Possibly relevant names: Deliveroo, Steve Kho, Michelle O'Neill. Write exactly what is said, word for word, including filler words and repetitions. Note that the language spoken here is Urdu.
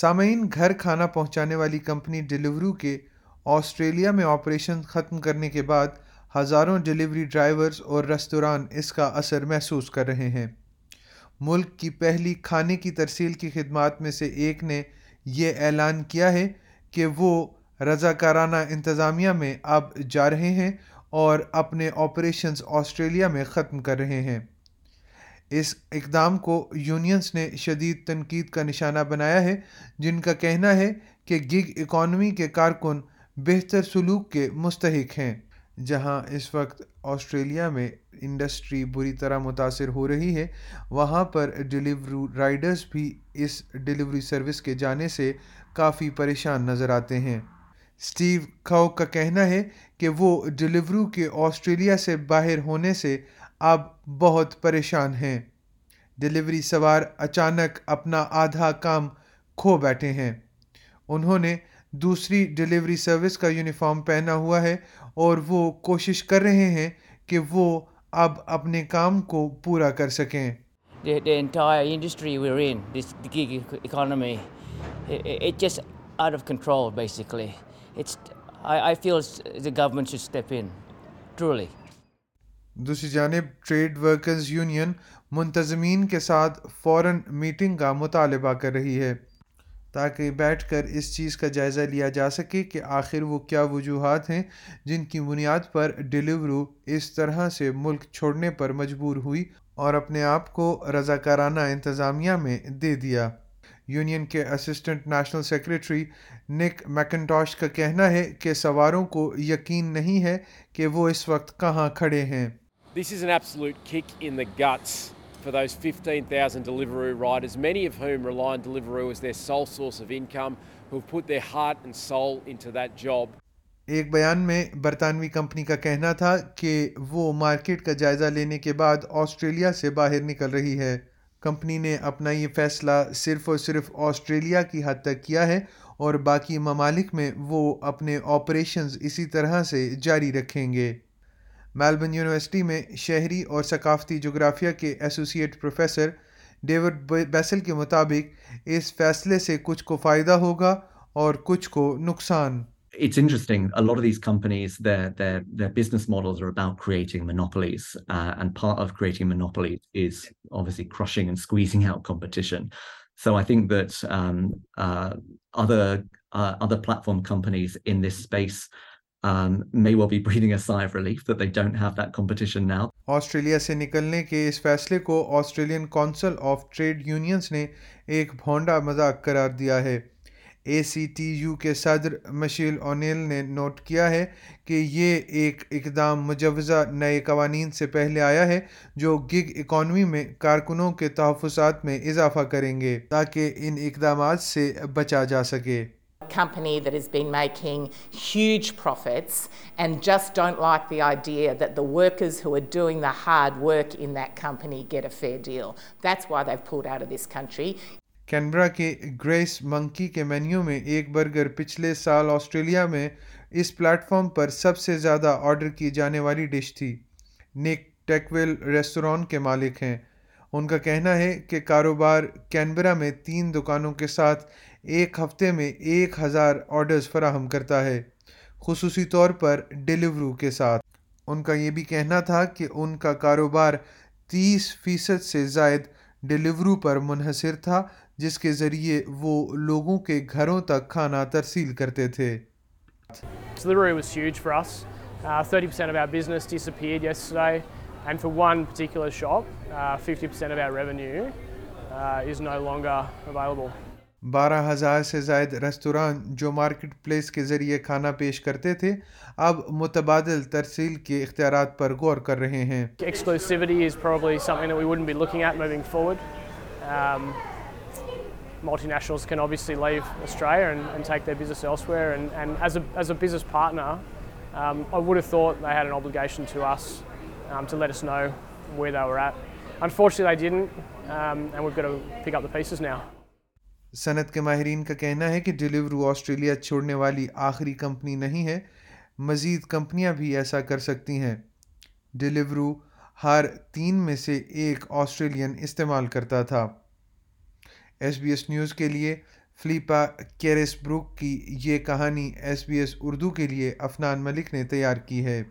سامعین، گھر کھانا پہنچانے والی کمپنی ڈیلیورو کے آسٹریلیا میں آپریشن ختم کرنے کے بعد ہزاروں ڈیلیوری ڈرائیورز اور ریستوران اس کا اثر محسوس کر رہے ہیں۔ ملک کی پہلی کھانے کی ترسیل کی خدمات میں سے ایک نے یہ اعلان کیا ہے کہ وہ رضاکارانہ انتظامیہ میں اب جا رہے ہیں اور اپنے آپریشنز آسٹریلیا میں ختم کر رہے ہیں۔ اس اقدام کو یونینز نے شدید تنقید کا نشانہ بنایا ہے، جن کا کہنا ہے کہ گگ اکانومی کے کارکن بہتر سلوک کے مستحق ہیں۔ جہاں اس وقت آسٹریلیا میں انڈسٹری بری طرح متاثر ہو رہی ہے، وہاں پر ڈیلیورو رائڈرز بھی اس ڈیلیوری سروس کے جانے سے کافی پریشان نظر آتے ہیں۔ اسٹیو کھو کا کہنا ہے کہ وہ ڈیلیورو کے آسٹریلیا سے باہر ہونے سے اب بہت پریشان ہیں۔ ڈیلیوری سوار اچانک اپنا آدھا کام کھو بیٹھے ہیں۔ انہوں نے دوسری ڈیلیوری سروس کا یونیفارم پہنا ہوا ہے اور وہ کوشش کر رہے ہیں کہ وہ اب اپنے کام کو پورا کر سکیں۔ The entire industry we're in, this gig economy, it's just out of control basically. It's I, I feel the government should step in, truly. دوسری جانب ٹریڈ ورکرز یونین منتظمین کے ساتھ فوراً میٹنگ کا مطالبہ کر رہی ہے تاکہ بیٹھ کر اس چیز کا جائزہ لیا جا سکے کہ آخر وہ کیا وجوہات ہیں جن کی بنیاد پر ڈیلیورو اس طرح سے ملک چھوڑنے پر مجبور ہوئی اور اپنے آپ کو رضاکارانہ انتظامیہ میں دے دیا۔ یونین کے assistant national secretary Nick McIntosh کا کہنا ہے کہ سواروں کو یقین نہیں ہے کہ وہ اس وقت کہاں کھڑے ہیں۔ This is an absolute kick in the guts for those fifteen thousand Deliveroo riders, many of whom rely on Deliveroo as their sole source of income, who have put their heart and soul into that job. ایک بیان میں برطانوی کمپنی کا کہنا تھا کہ وہ مارکیٹ کا جائزہ لینے کے بعد آسٹریلیا سے باہر نکل رہی ہے۔ کمپنی نے اپنا یہ فیصلہ صرف اور صرف آسٹریلیا کی حد تک کیا ہے اور باقی ممالک میں وہ اپنے آپریشنز اسی طرح سے جاری رکھیں گے۔ میلبرن یونیورسٹی میں شہری اور ثقافتی جغرافیہ کے ایسوسیٹ پروفیسر ڈیوڈ بیسل کے مطابق اس فیصلے سے کچھ کو فائدہ ہوگا اور کچھ کو نقصان۔ It's interesting, a lot of these companies, their their their business models are about creating monopolies, uh, and part of creating monopolies is obviously crushing and squeezing out competition. So I think that um uh other uh, other platform companies in this space um may well be breathing a sigh of relief that they don't have that competition now. Australia سے نکلنے کے اس فیصلے کو Australian council of trade unions نے ایک بھونڈا مذاق قرار دیا ہے۔ اے سی ٹی یو کے صدر مشیل اونیل نے نوٹ کیا ہے کہ یہ ایک اقدام مجوزہ نئے قوانین سے پہلے آیا ہے جو گگ اکانومی میں کارکنوں کے تحفظات میں اضافہ کریں گے تاکہ ان اقدامات سے بچا جا سکے۔ Company that has been making huge profits and just don't like the idea that the workers who are doing the hard work in that company get a fair deal. That's why they've pulled out of this country. Canberra کے گریس منکی کے مینیو میں ایک برگر پچھلے سال آسٹریلیا میں اس پلیٹ فارم پر سب سے زیادہ آرڈر کی جانے والی ڈش تھی۔ نک ٹیکویل ریستوران کے مالک ہیں۔ ان کا کہنا ہے کہ کاروبار کینبرا میں تین دکانوں کے ساتھ ایک ہفتے میں ایک ہزار آرڈرز فراہم کرتا ہے، خصوصی طور پر ڈیلیورو کے ساتھ۔ ان کا یہ بھی کہنا تھا کہ ان کا کاروبار تیس فیصد سے زائد ڈیلیورو پر منحصر تھا، جس کے ذریعے وہ لوگوں کے گھروں تک کھانا ترسیل کرتے تھے۔ Deliveroo was huge for us. Uh, thirty percent of our business disappeared yesterday, and for one particular shop, uh, fifty percent of our revenue uh, is no longer available. بارہ ہزار سے زائد ریستوران جو مارکیٹ پلیس کے ذریعے کھانا پیش کرتے تھے اب متبادل ترسیل کے اختیارات پر غور کر رہے ہیں۔ Exclusivity is probably something that we wouldn't be looking at moving forward. Um, multinationals can obviously leave Australia and, and take their business elsewhere, and, and as a as a business partner, um, I would have thought they had an obligation to us um, to let us know where they were at. Unfortunately, they didn't, um, and we've got to pick up the pieces now. صنعت کے ماہرین کا کہنا ہے کہ ڈیلیورو آسٹریلیا چھوڑنے والی آخری کمپنی نہیں ہے، مزید کمپنیاں بھی ایسا کر سکتی ہیں۔ ڈیلیورو ہر تین میں سے ایک آسٹریلین استعمال کرتا تھا۔ ایس بی ایس نیوز کے لیے فلیپا کیرس بروک کی یہ کہانی ایس بی ایس اردو کے لیے افغان ملک نے تیار کی ہے۔